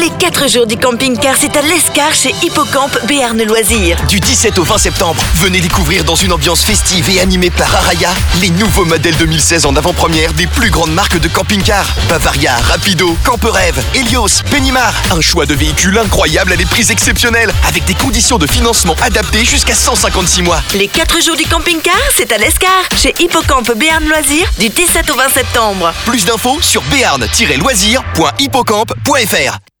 Les 4 jours du camping-car, c'est à Lescar chez Hippocampe, Béarn Loisir. Du 17 au 20 septembre, venez découvrir dans une ambiance festive et animée par Araya les nouveaux modèles 2016 en avant-première des plus grandes marques de camping-car. Bavaria, Rapido, Camperêve, Elios, Benimar. Un choix de véhicules incroyable à des prix exceptionnels, avec des conditions de financement adaptées jusqu'à 156 mois. Les 4 jours du camping-car, c'est à Lescar chez Hippocampe, Béarn Loisir, du 17 au 20 septembre. Plus d'infos sur béarn-loisir.hippocampe.fr.